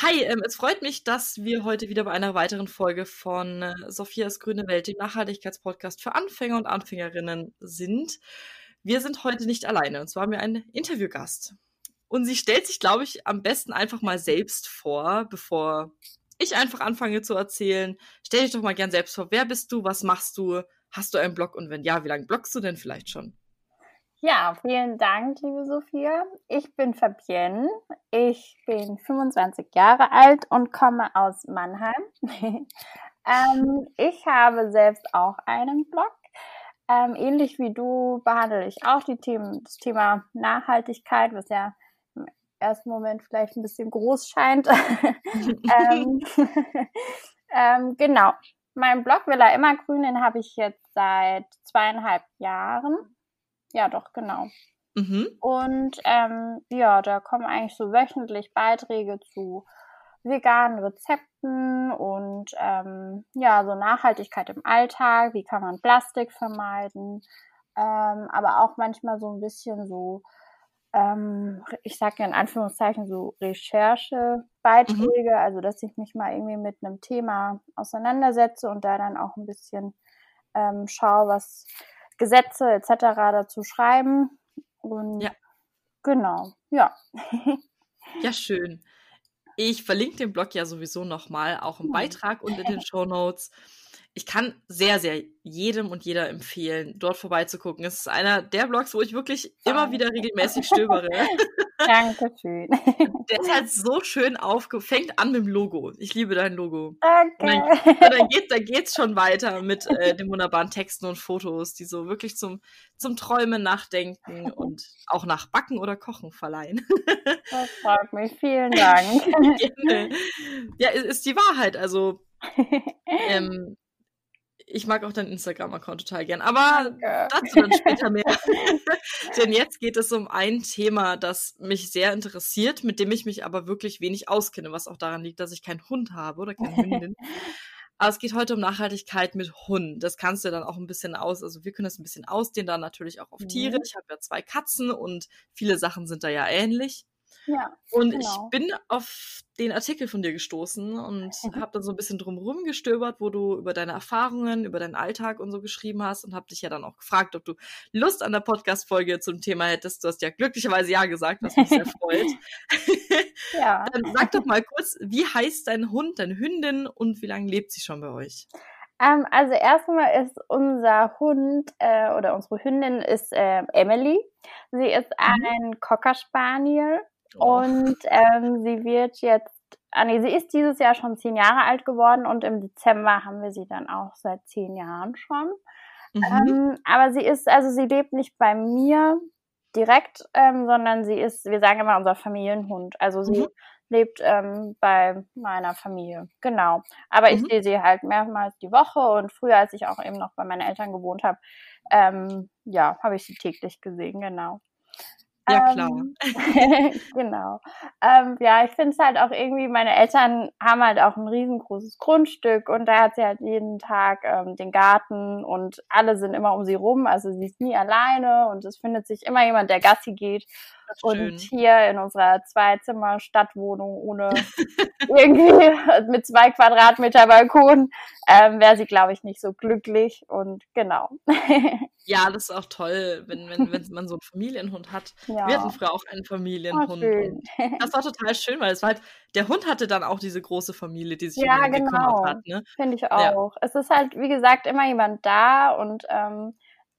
Hi, es freut mich, dass wir heute wieder bei einer weiteren Folge von Sofias Grüne Welt, dem Nachhaltigkeitspodcast für Anfänger und Anfängerinnen sind. Wir sind heute nicht alleine, und zwar haben wir einen Interviewgast. Und sie stellt sich, glaube ich, am besten einfach mal selbst vor, bevor ich einfach anfange zu erzählen. Stell dich doch mal gern selbst vor. Wer bist du? Was machst du? Hast du einen Blog? Und wenn ja, wie lange bloggst du denn vielleicht schon? Ja, vielen Dank, liebe Sophia. Ich bin Fabienne, ich bin 25 Jahre alt und komme aus Mannheim. Ich habe selbst auch einen Blog. Ähnlich wie du behandle ich auch das Thema Nachhaltigkeit, was ja im ersten Moment vielleicht ein bisschen groß scheint. Genau, mein Blog Villa Immergrün, den habe ich jetzt seit 2,5 Jahren. Ja, doch, genau. Mhm. Und ja, da kommen eigentlich so wöchentlich Beiträge zu veganen Rezepten und ja, so Nachhaltigkeit im Alltag, wie kann man Plastik vermeiden, aber auch manchmal so ein bisschen so, ich sage ja in Anführungszeichen so Recherchebeiträge, also dass ich mich mal irgendwie mit einem Thema auseinandersetze und da dann auch ein bisschen schaue, was Gesetze etc. dazu schreiben. Und ja. Genau, ja. Ja, schön. Ich verlinke den Blog ja sowieso nochmal, auch im Beitrag und in den Shownotes. Ich kann sehr, sehr jedem und jeder empfehlen, dort vorbeizugucken. Es ist einer der Blogs, wo ich wirklich immer wieder regelmäßig stöbere. Dankeschön. Der ist halt so schön fängt an mit dem Logo. Ich liebe dein Logo. Okay. Dann geht's schon weiter mit den wunderbaren Texten und Fotos, die so wirklich zum Träumen, Nachdenken und auch nach Backen oder Kochen verleihen. Das freut mich. Vielen Dank. Gerne. Ja, ist die Wahrheit. Also ich mag auch deinen Instagram-Account total gern, aber dazu dann später mehr. Denn jetzt geht es um ein Thema, das mich sehr interessiert, mit dem ich mich aber wirklich wenig auskenne, was auch daran liegt, dass ich keinen Hund habe oder keine Hündin. Aber es geht heute um Nachhaltigkeit mit Hund. Das kannst du dann auch ein bisschen also wir können das ein bisschen ausdehnen, dann natürlich auch auf Tiere. Ich habe ja 2 Katzen und viele Sachen sind da ja ähnlich. Ja, und genau. Ich bin auf den Artikel von dir gestoßen und habe dann so ein bisschen drumherum gestöbert, wo du über deine Erfahrungen, über deinen Alltag und so geschrieben hast und habe dich ja dann auch gefragt, ob du Lust an der Podcast-Folge zum Thema hättest. Du hast ja glücklicherweise ja gesagt, was mich sehr freut. Ja. Dann sag doch mal kurz, wie heißt dein Hund, deine Hündin und wie lange lebt sie schon bei euch? Also erstmal ist unser Hund oder unsere Hündin ist Emily. Sie ist ein Cockerspaniel. Und sie ist dieses Jahr schon 10 Jahre alt geworden und im Dezember haben wir sie dann auch seit 10 Jahren schon. Aber sie lebt nicht bei mir direkt, sondern wir sagen immer unser Familienhund. Also sie lebt bei meiner Familie, genau. Aber ich sehe sie halt mehrmals die Woche und früher, als ich auch eben noch bei meinen Eltern gewohnt habe, habe ich sie täglich gesehen, genau. Ja, klar. Genau. Ja, ich finde es halt auch irgendwie, meine Eltern haben halt auch ein riesengroßes Grundstück und da hat sie halt jeden Tag den Garten und alle sind immer um sie rum, also sie ist nie alleine und es findet sich immer jemand, der Gassi geht. Und hier in unserer 2-Zimmer-Stadtwohnung ohne irgendwie mit 2 Quadratmeter Balkon wäre sie, glaube ich, nicht so glücklich und genau. Ja, das ist auch toll, wenn man so einen Familienhund hat. Ja. Wir hatten früher auch einen Familienhund. Oh, das war total schön, weil es war halt, der Hund hatte dann auch diese große Familie, die sich um ihn gekümmert hat. Ne? Finde ich auch. Ja. Es ist halt, wie gesagt, immer jemand da und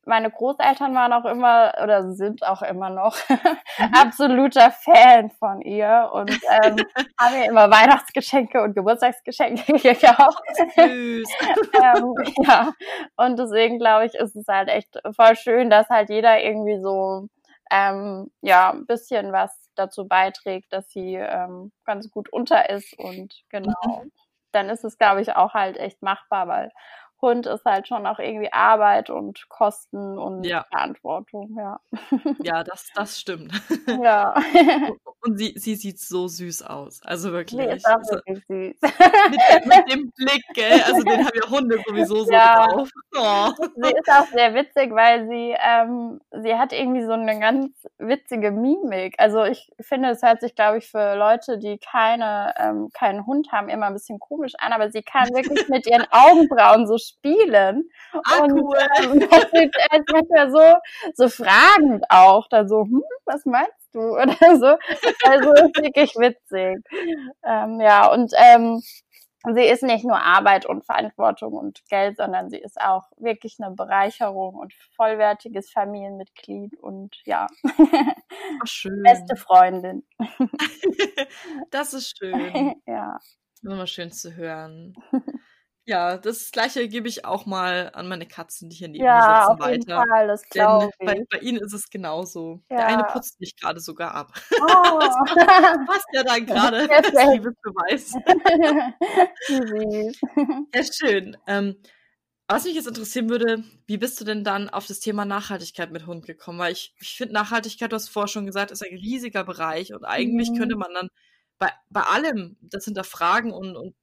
meine Großeltern waren auch immer oder sind auch immer noch absoluter Fan von ihr und haben ihr immer Weihnachtsgeschenke und Geburtstagsgeschenke gekauft. Süß. Ja. Und deswegen glaube ich, ist es halt echt voll schön, dass halt jeder irgendwie so ein bisschen was dazu beiträgt, dass sie ganz gut unter ist und genau. Dann ist es, glaube ich, auch halt echt machbar, weil Hund ist halt schon auch irgendwie Arbeit und Kosten und Verantwortung, ja. Ja, das stimmt. Ja. Und sie sieht so süß aus, also wirklich. Nee, ist auch wirklich süß. Mit dem Blick, gell, also den haben ja Hunde sowieso so drauf. Oh. Sie ist auch sehr witzig, weil sie hat irgendwie so eine ganz witzige Mimik. Also ich finde, es hört sich, glaube ich, für Leute, die keinen Hund haben, immer ein bisschen komisch an, aber sie kann wirklich mit ihren Augenbrauen so spielen. Ah, und cool. Das sieht manchmal so fragend auch, dann so, was meinst du? Oder so. Also ist wirklich witzig. Sie ist nicht nur Arbeit und Verantwortung und Geld, sondern sie ist auch wirklich eine Bereicherung und vollwertiges Familienmitglied und ja, ach, schön. Beste Freundin. Das ist schön. Ja. Immer schön zu hören. Ja, das Gleiche gebe ich auch mal an meine Katzen, die hier neben mir sitzen, weiter. Ja, auf jeden Fall, das glaube ich. Bei ihnen ist es genauso. Ja. Der eine putzt mich gerade sogar ab. Oh. Das passt ja dann gerade, das Liebesbeweis. Sehr schön. Was mich jetzt interessieren würde, wie bist du denn dann auf das Thema Nachhaltigkeit mit Hund gekommen? Weil ich finde Nachhaltigkeit, du hast vorher schon gesagt, ist ein riesiger Bereich und eigentlich könnte man dann bei allem das hinterfragen und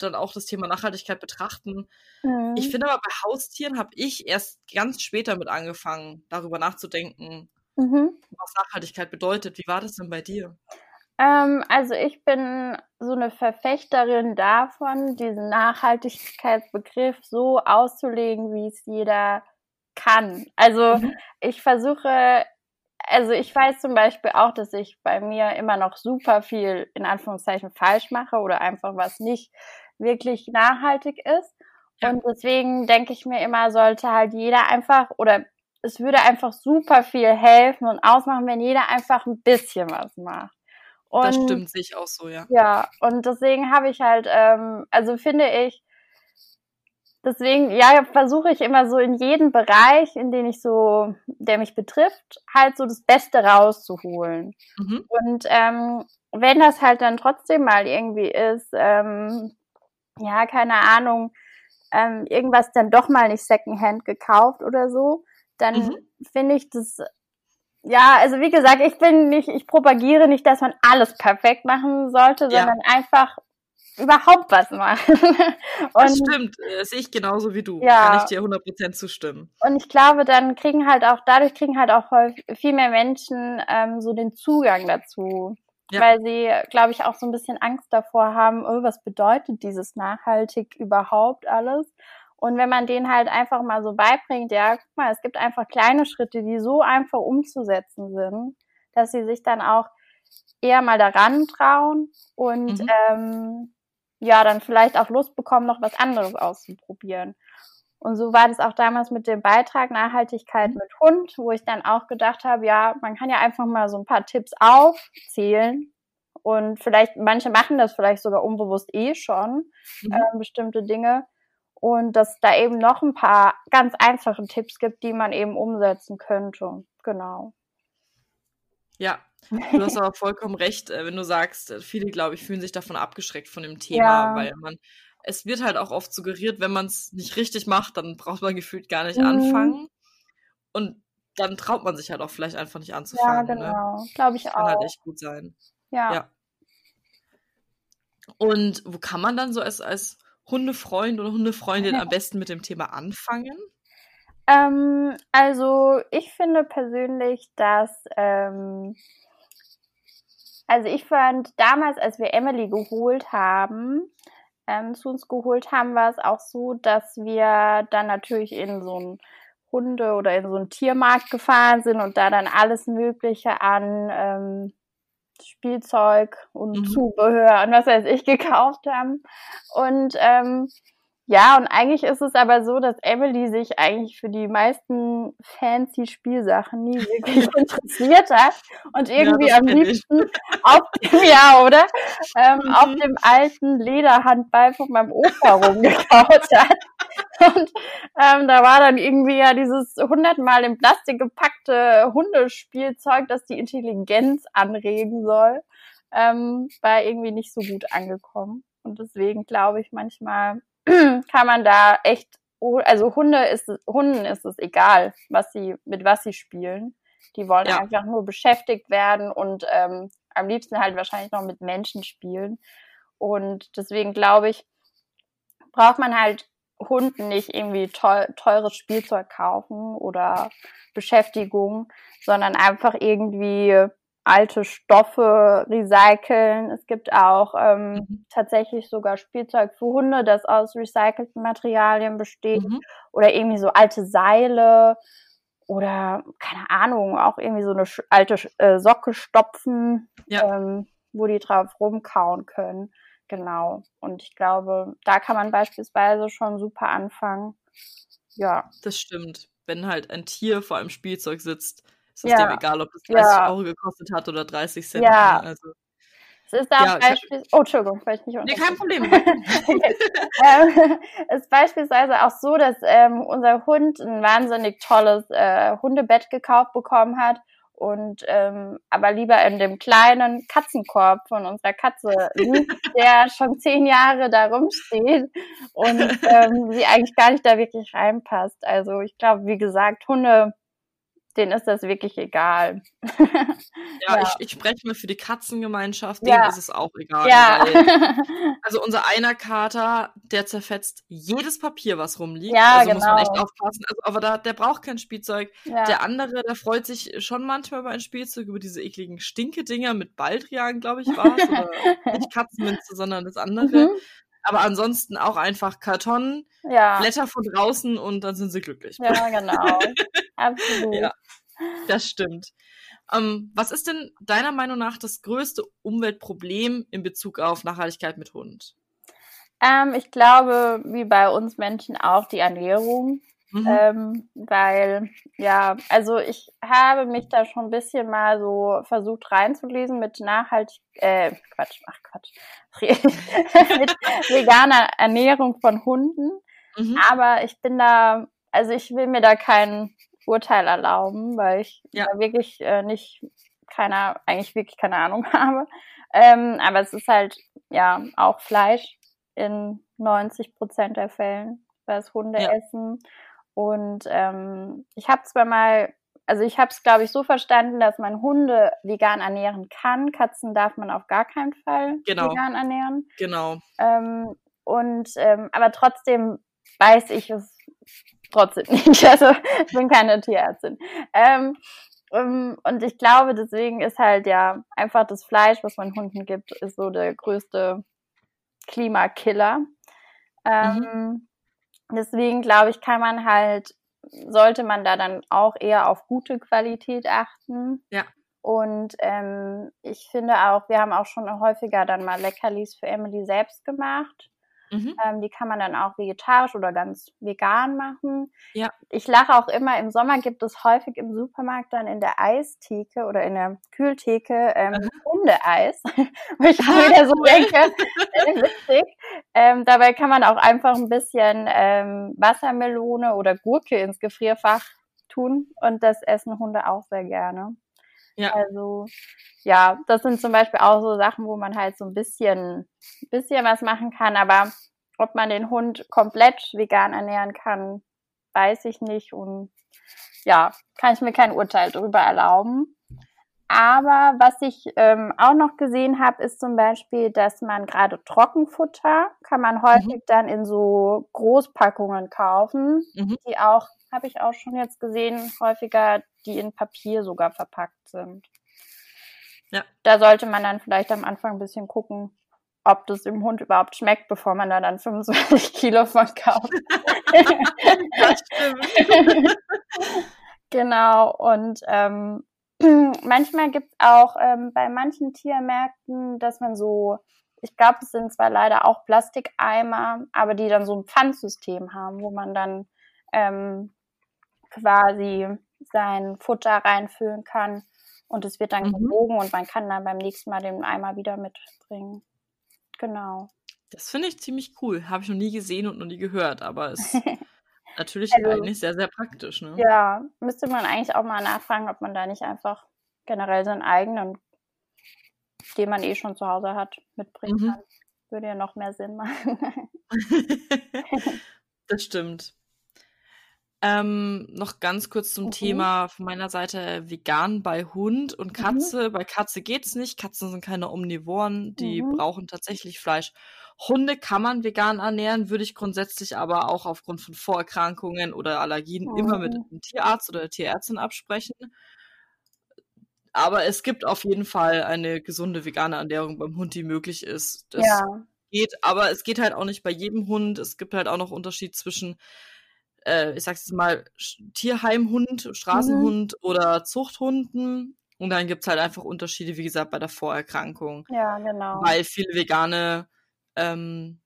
dann auch das Thema Nachhaltigkeit betrachten. Mhm. Ich finde aber, bei Haustieren habe ich erst ganz später mit angefangen, darüber nachzudenken, was Nachhaltigkeit bedeutet. Wie war das denn bei dir? Also ich bin so eine Verfechterin davon, diesen Nachhaltigkeitsbegriff so auszulegen, wie es jeder kann. Also ich versuche... Also ich weiß zum Beispiel auch, dass ich bei mir immer noch super viel, in Anführungszeichen, falsch mache oder einfach was nicht wirklich nachhaltig ist. Ja. Und deswegen denke ich mir immer, sollte halt jeder einfach, oder es würde einfach super viel helfen und ausmachen, wenn jeder einfach ein bisschen was macht. Und das stimmt, sich auch so, ja. Ja, und deswegen habe ich halt, deswegen, ja, versuche ich immer so in jedem Bereich, in den ich so, der mich betrifft, halt so das Beste rauszuholen. Mhm. Und wenn das halt dann trotzdem mal irgendwie ist, irgendwas dann doch mal nicht Secondhand gekauft oder so, dann finde ich das, ja, also wie gesagt, ich propagiere nicht, dass man alles perfekt machen sollte, sondern einfach überhaupt was machen. Das stimmt, das sehe ich genauso wie du. Ja. Kann ich dir 100% zustimmen. Und ich glaube, dann kriegen halt auch viel mehr Menschen so den Zugang dazu. Ja. Weil sie, glaube ich, auch so ein bisschen Angst davor haben, was bedeutet dieses nachhaltig überhaupt alles? Und wenn man denen halt einfach mal so beibringt, ja, guck mal, es gibt einfach kleine Schritte, die so einfach umzusetzen sind, dass sie sich dann auch eher mal daran trauen und dann vielleicht auch Lust bekommen, noch was anderes auszuprobieren. Und so war das auch damals mit dem Beitrag Nachhaltigkeit mit Hund, wo ich dann auch gedacht habe, ja, man kann ja einfach mal so ein paar Tipps aufzählen und vielleicht, manche machen das vielleicht sogar unbewusst schon, bestimmte Dinge, und dass da eben noch ein paar ganz einfache Tipps gibt, die man eben umsetzen könnte. Genau. Ja, du hast aber vollkommen recht, wenn du sagst, viele, glaube ich, fühlen sich davon abgeschreckt von dem Thema, weil es wird halt auch oft suggeriert, wenn man es nicht richtig macht, dann braucht man gefühlt gar nicht anfangen und dann traut man sich halt auch vielleicht einfach nicht anzufangen. Ja, genau, ne? Glaube ich auch. Kann halt echt gut sein. Ja. Und wo kann man dann so als Hundefreund oder Hundefreundin am besten mit dem Thema anfangen? Also ich finde persönlich, dass, ich fand damals, als wir Emily zu uns geholt haben, war es auch so, dass wir dann natürlich in so einen Hunde- oder in so einen Tiermarkt gefahren sind und da dann alles Mögliche an Spielzeug und Zubehör und was weiß ich gekauft haben. Und ja, und eigentlich ist es aber so, dass Emily sich eigentlich für die meisten fancy Spielsachen nie wirklich interessiert hat und irgendwie am liebsten auf dem alten Lederhandball von meinem Opa rumgekaut hat. Und da war dann irgendwie ja dieses 100-mal in Plastik gepackte Hundespielzeug, das die Intelligenz anregen soll, war irgendwie nicht so gut angekommen. Und deswegen glaube ich, manchmal kann man da echt, also Hunden ist es egal, mit was sie spielen. Die wollen einfach nur beschäftigt werden und am liebsten halt wahrscheinlich noch mit Menschen spielen. Und deswegen glaube ich, braucht man halt Hunden nicht irgendwie teures Spielzeug kaufen oder Beschäftigung, sondern einfach irgendwie alte Stoffe recyceln. Es gibt auch tatsächlich sogar Spielzeug für Hunde, das aus recycelten Materialien besteht, oder irgendwie so alte Seile oder, keine Ahnung, auch irgendwie so eine alte Socke stopfen, wo die drauf rumkauen können. Genau. Und ich glaube, da kann man beispielsweise schon super anfangen. Ja. Das stimmt. Wenn halt ein Tier vor einem Spielzeug sitzt, ist es dem egal, ob das 30 Euro gekostet hat oder 30 Cent. Ja. Also, es ist auch beispielsweise... Oh, Entschuldigung, weil ich nicht unterbreche. Nee, kein Problem. Es ist beispielsweise auch so, dass unser Hund ein wahnsinnig tolles Hundebett gekauft bekommen hat. Und aber lieber in dem kleinen Katzenkorb von unserer Katze liegt, der schon 10 Jahre da rumsteht und sie eigentlich gar nicht da wirklich reinpasst. Also ich glaube, wie gesagt, Hunde, denen ist das wirklich egal. Ich spreche mal für die Katzengemeinschaft, denen ist es auch egal. Ja. Weil, also unser einer Kater, der zerfetzt jedes Papier, was rumliegt. Ja, also muss man echt aufpassen. Also, aber der braucht kein Spielzeug. Ja. Der andere, der freut sich schon manchmal über ein Spielzeug, über diese ekligen Stinke-Dinger mit Baldrian, glaube ich, war es. Oder nicht Katzenminze, sondern das andere. Mhm. Aber ansonsten auch einfach Karton, Blätter von draußen und dann sind sie glücklich. Ja, genau. Absolut. Ja, das stimmt. Was ist denn deiner Meinung nach das größte Umweltproblem in Bezug auf Nachhaltigkeit mit Hund? Ich glaube, wie bei uns Menschen auch, die Ernährung. Weil, also ich habe mich da schon ein bisschen mal so versucht reinzulesen mit mit veganer Ernährung von Hunden, aber ich bin da, also ich will mir da kein Urteil erlauben, weil ich da wirklich keine Ahnung habe, aber es ist halt, auch Fleisch in 90% der Fällen, was Hunde essen. Und ich habe zwar mal, also ich habe es, glaube ich, so verstanden, dass man Hunde vegan ernähren kann. Katzen darf man auf gar keinen Fall vegan ernähren. Genau. Aber trotzdem weiß ich es trotzdem nicht. Also ich bin keine Tierärztin. Und ich glaube, deswegen ist halt einfach das Fleisch, was man Hunden gibt, ist so der größte Klimakiller. Deswegen, glaube ich, sollte man da dann auch eher auf gute Qualität achten. Ja. Und ich finde auch, wir haben auch schon häufiger dann mal Leckerlis für Emily selbst gemacht. Die kann man dann auch vegetarisch oder ganz vegan machen. Ja. Ich lache auch immer, im Sommer gibt es häufig im Supermarkt dann in der Eistheke oder in der Kühltheke Hundeeis, wo ich auch wieder so denke, witzig. Dabei kann man auch einfach ein bisschen Wassermelone oder Gurke ins Gefrierfach tun und das essen Hunde auch sehr gerne. Ja. Also, das sind zum Beispiel auch so Sachen, wo man halt so ein bisschen was machen kann, aber ob man den Hund komplett vegan ernähren kann, weiß ich nicht und kann ich mir kein Urteil darüber erlauben. Aber was ich auch noch gesehen habe, ist zum Beispiel, dass man gerade Trockenfutter kann man häufig dann in so Großpackungen kaufen, die auch, habe ich auch schon jetzt gesehen, häufiger, die in Papier sogar verpackt sind. Ja. Da sollte man dann vielleicht am Anfang ein bisschen gucken, ob das dem Hund überhaupt schmeckt, bevor man da dann 25 Kilo von kauft. Das stimmt. Genau, und manchmal gibt es auch bei manchen Tiermärkten, dass man so, ich glaube, es sind zwar leider auch Plastikeimer, aber die dann so ein Pfandsystem haben, wo man dann quasi sein Futter reinfüllen kann und es wird dann gewogen und man kann dann beim nächsten Mal den Eimer wieder mitbringen. Genau. Das finde ich ziemlich cool. Habe ich noch nie gesehen und noch nie gehört, aber es ist natürlich eigentlich sehr, sehr praktisch. Ne? Ja, müsste man eigentlich auch mal nachfragen, ob man da nicht einfach generell seinen eigenen, den man eh schon zu Hause hat, mitbringen kann. Würde ja noch mehr Sinn machen. Das stimmt. Noch ganz kurz zum Thema von meiner Seite vegan bei Hund und Katze. Bei Katze geht's nicht. Katzen sind keine Omnivoren. Die brauchen tatsächlich Fleisch. Hunde kann man vegan ernähren, würde ich grundsätzlich aber auch aufgrund von Vorerkrankungen oder Allergien immer mit einem Tierarzt oder Tierärztin absprechen. Aber es gibt auf jeden Fall eine gesunde vegane Ernährung beim Hund, die möglich ist. Das geht, aber es geht halt auch nicht bei jedem Hund. Es gibt halt auch noch Unterschied zwischen ich sag's jetzt mal, Tierheimhund, Straßenhund oder Zuchthunden. Und dann gibt's halt einfach Unterschiede, wie gesagt, bei der Vorerkrankung. Ja, genau. Weil viele Vegane, zum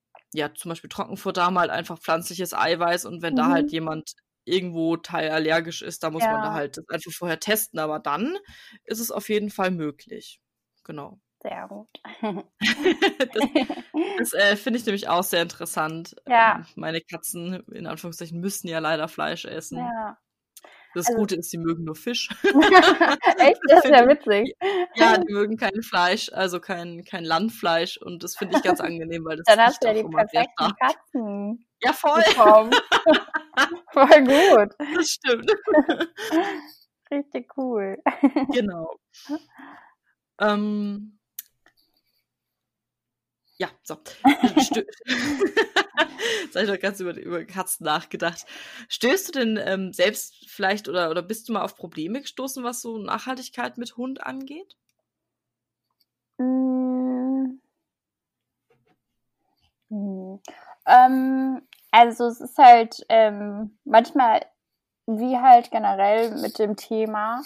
Beispiel Trockenfutter haben halt einfach pflanzliches Eiweiß. Und wenn da halt jemand irgendwo teilallergisch ist, da muss man da halt das einfach vorher testen. Aber dann ist es auf jeden Fall möglich. Genau. Sehr gut. Das finde ich nämlich auch sehr interessant. Ja. Meine Katzen, in Anführungszeichen, müssen ja leider Fleisch essen. Ja. Das Gute ist, sie mögen nur Fisch. Echt? Das ist ja witzig. Ja, die mögen kein Fleisch, also kein Landfleisch. Und das finde ich ganz angenehm, weil das dann hast du ja die perfekten Katzen. Ja, voll. Voll gut. Das stimmt. Richtig cool. Genau. Ja, so. Jetzt habe ich doch ganz über Katzen nachgedacht. Stößt du denn selbst vielleicht oder bist du mal auf Probleme gestoßen, was so Nachhaltigkeit mit Hund angeht? Also es ist halt manchmal, wie halt generell mit dem Thema,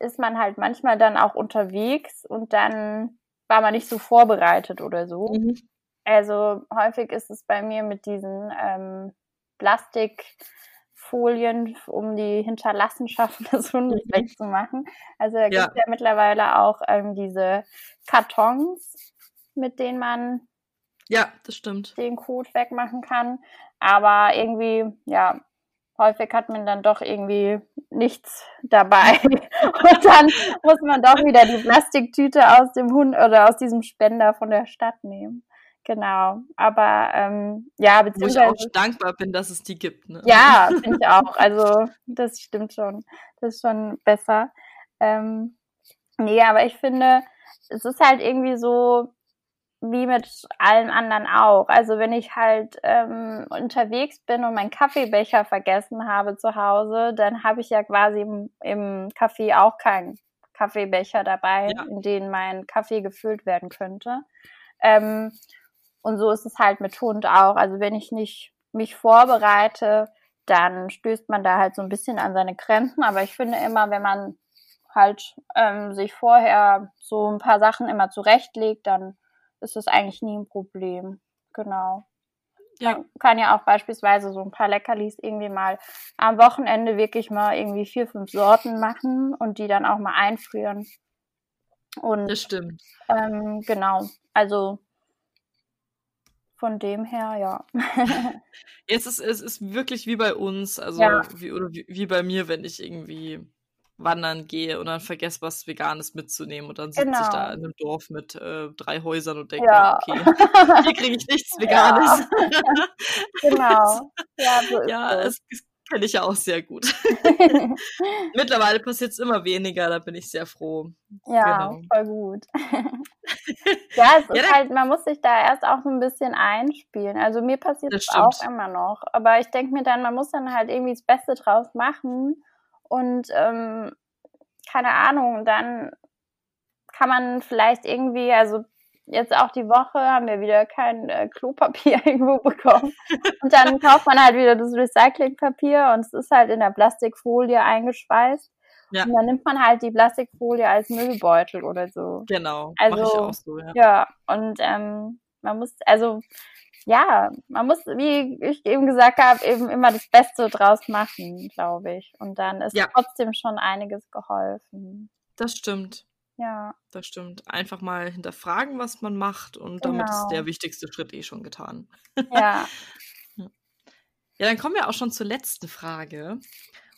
ist man halt manchmal dann auch unterwegs und dann war man nicht so vorbereitet oder so. Also häufig ist es bei mir mit diesen Plastikfolien, um die Hinterlassenschaften des Hundes wegzumachen. Also da gibt es ja mittlerweile auch diese Kartons, mit denen man das stimmt. den Kot wegmachen kann. Aber irgendwie, häufig hat man dann doch irgendwie nichts dabei. Und dann muss man doch wieder die Plastiktüte aus dem Hund oder aus diesem Spender von der Stadt nehmen. Genau. Aber beziehungsweise. Wo ich auch dankbar bin, dass es die gibt. Ne? Ja, finde ich auch. Also das stimmt schon. Das ist schon besser. Aber ich finde, es ist halt irgendwie so, wie mit allen anderen auch. Also wenn ich halt unterwegs bin und meinen Kaffeebecher vergessen habe zu Hause, dann habe ich ja quasi im Café auch keinen Kaffeebecher dabei, in den mein Kaffee gefüllt werden könnte. Und so ist es halt mit Hund auch. Also wenn ich nicht mich vorbereite, dann stößt man da halt so ein bisschen an seine Grenzen. Aber ich finde immer, wenn man halt sich vorher so ein paar Sachen immer zurechtlegt, dann ist das eigentlich nie ein Problem. Genau. Ja. Man kann ja auch beispielsweise so ein paar Leckerlis irgendwie mal am Wochenende wirklich mal irgendwie 4, 5 Sorten machen und die dann auch mal einfrieren. Und, das stimmt. Genau. Also von dem her, Es ist wirklich wie bei uns, also wie bei mir, wenn ich irgendwie wandern gehe und dann vergesse, was Veganes mitzunehmen und dann sitze ich da in einem Dorf mit 3 Häusern und denke, okay, hier kriege ich nichts Veganes. Ja. Genau. Das kenne ich ja auch sehr gut. Mittlerweile passiert es immer weniger, da bin ich sehr froh. Ja, voll gut. Es ist halt, man muss sich da erst auch so ein bisschen einspielen. Also mir passiert es auch immer noch. Aber ich denke mir dann, man muss dann halt irgendwie das Beste draus machen. Und keine Ahnung, dann kann man vielleicht irgendwie, also jetzt auch die Woche haben wir wieder kein Klopapier irgendwo bekommen. Und dann kauft man halt wieder das Recyclingpapier und es ist halt in der Plastikfolie eingeschweißt. Ja. Und dann nimmt man halt die Plastikfolie als Müllbeutel oder so. Genau, also, mach ich auch so, und man muss, wie ich eben gesagt habe, eben immer das Beste draus machen, glaube ich. Und dann ist trotzdem schon einiges geholfen. Das stimmt. Ja. Das stimmt. Einfach mal hinterfragen, was man macht und damit ist der wichtigste Schritt schon getan. Ja. Ja, dann kommen wir auch schon zur letzten Frage.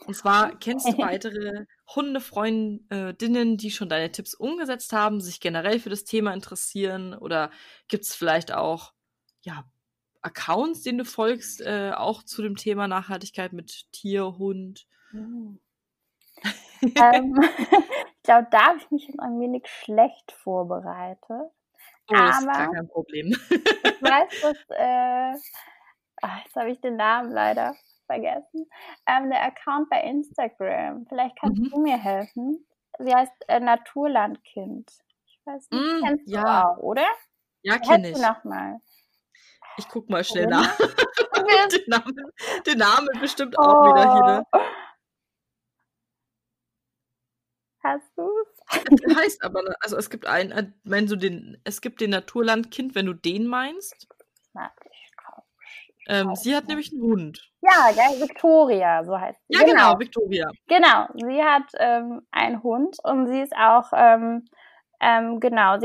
Und zwar, kennst du weitere Hundefreundinnen, die schon deine Tipps umgesetzt haben, sich generell für das Thema interessieren? Oder gibt es vielleicht auch Accounts, denen du folgst, auch zu dem Thema Nachhaltigkeit mit Tier, Hund? Ich glaube, da habe ich mich ein wenig schlecht vorbereitet. Oh, das ist gar kein Problem. Ich weiß, dass, jetzt habe ich den Namen leider vergessen, der Account bei Instagram, vielleicht kannst du mir helfen. Sie heißt Naturlandkind. Ich weiß nicht, kennst du auch, oder? Ja, kenne ich. Nochmal. Ich guck mal schnell nach. Den Namen bestimmt auch wieder hier. Ne? Hast du es? Das heißt aber, also es gibt einen, meinst du den, es gibt den Naturlandkind, wenn du den meinst? Na, ich glaube. Sie hat nämlich einen Hund. Ja, Viktoria, so heißt sie. Ja, genau, Viktoria. Genau, sie hat einen Hund und sie ist auch, sie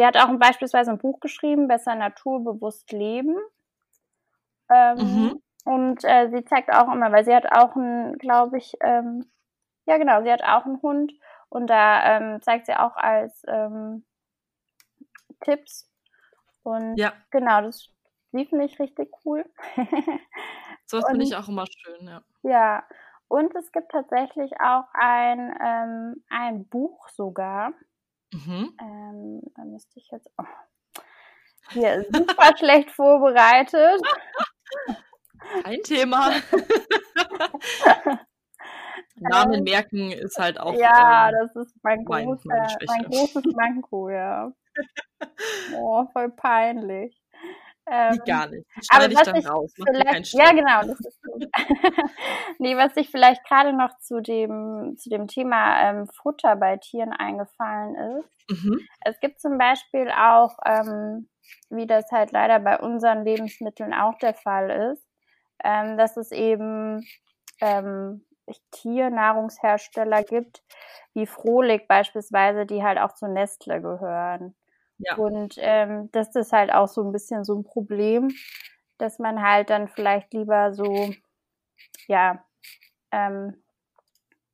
hat auch beispielsweise ein Buch geschrieben, Besser naturbewusst leben. Und sie zeigt auch immer, weil sie hat auch einen, glaube ich, sie hat auch einen Hund. Und da zeigt sie auch als Tipps. Und das finde ich richtig cool. So finde ich auch immer schön, ja. Ja, und es gibt tatsächlich auch ein Buch sogar. Da müsste ich jetzt auch... Hier, super schlecht vorbereitet. Kein Thema. Namen merken ist halt auch... Ja, das ist mein großes Manko, ja. Oh, voll peinlich. Gar nicht. Schneide ich dann raus. Ja, genau. Das ist gut. Was ich vielleicht gerade noch zu dem Thema Futter bei Tieren eingefallen ist. Es gibt zum Beispiel auch, wie das halt leider bei unseren Lebensmitteln auch der Fall ist, dass es eben Tiernahrungshersteller gibt, wie Frolic beispielsweise, die halt auch zu Nestlé gehören. Ja. Und das ist halt auch so ein bisschen so ein Problem, dass man halt dann vielleicht lieber so,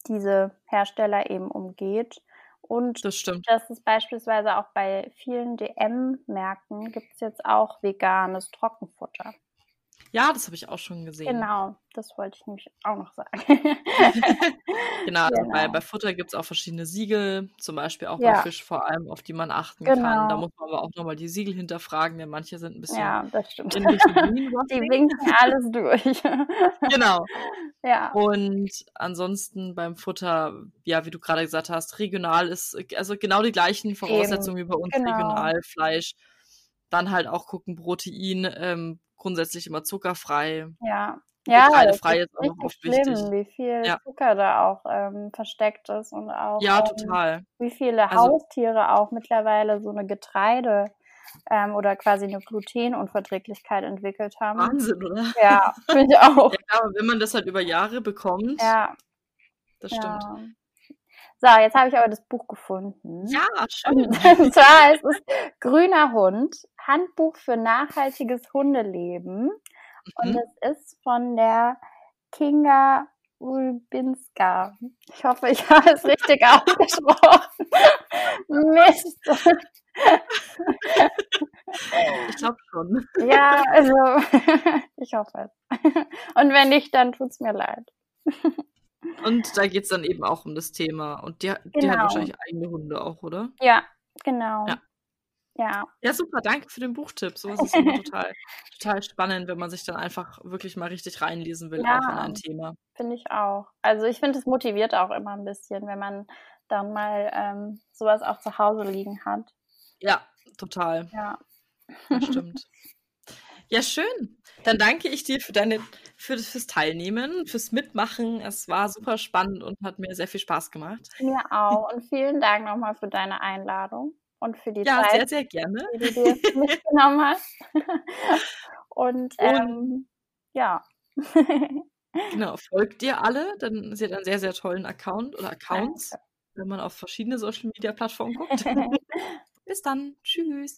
diese Hersteller eben umgeht. Und das ist beispielsweise auch bei vielen DM-Märkten gibt es jetzt auch veganes Trockenfutter. Ja, das habe ich auch schon gesehen. Genau, das wollte ich nämlich auch noch sagen. Genau, also bei Futter gibt es auch verschiedene Siegel, zum Beispiel auch bei Fisch vor allem, auf die man achten kann. Da muss man aber auch nochmal die Siegel hinterfragen, denn manche sind ein bisschen... Ja, das stimmt. Die winken alles durch. Genau. Ja. Und ansonsten beim Futter, wie du gerade gesagt hast, regional ist, also genau die gleichen Voraussetzungen wie bei uns, regional, Fleisch. Dann halt auch gucken, Protein, grundsätzlich immer zuckerfrei. Ja, getreidefrei ist auch noch oft wichtig. Wie viel Zucker da auch versteckt ist und auch total. Wie viele Haustiere auch mittlerweile so eine Getreide oder quasi eine Glutenunverträglichkeit entwickelt haben. Wahnsinn, oder? Ja, finde ich auch. Ja, aber wenn man das halt über Jahre bekommt, das stimmt. So, jetzt habe ich aber das Buch gefunden. Ja, schön. Und zwar ist es Grüner Hund, Handbuch für nachhaltiges Hundeleben. Und es ist von der Kinga Ulbinska. Ich hoffe, ich habe es richtig ausgesprochen. Mist. Ich glaube schon. Ja, also ich hoffe es. Und wenn nicht, dann tut es mir leid. Und da geht es dann eben auch um das Thema. Und die hat wahrscheinlich eigene Hunde auch, oder? Ja, genau. Ja, super, danke für den Buchtipp. Sowas ist immer total spannend, wenn man sich dann einfach wirklich mal richtig reinlesen will, auch in ein Thema. Finde ich auch. Also ich finde, es motiviert auch immer ein bisschen, wenn man dann mal sowas auch zu Hause liegen hat. Ja, total. Ja. Das stimmt. Ja, schön. Dann danke ich dir fürs Teilnehmen, fürs Mitmachen. Es war super spannend und hat mir sehr viel Spaß gemacht. Mir auch. Und vielen Dank nochmal für deine Einladung und für die Zeit. Ja, sehr, sehr gerne. Die du dir mitgenommen hast. Genau, folgt ihr alle. Dann seht ihr einen sehr, sehr tollen Account oder Accounts, wenn man auf verschiedene Social-Media-Plattformen guckt. Bis dann. Tschüss.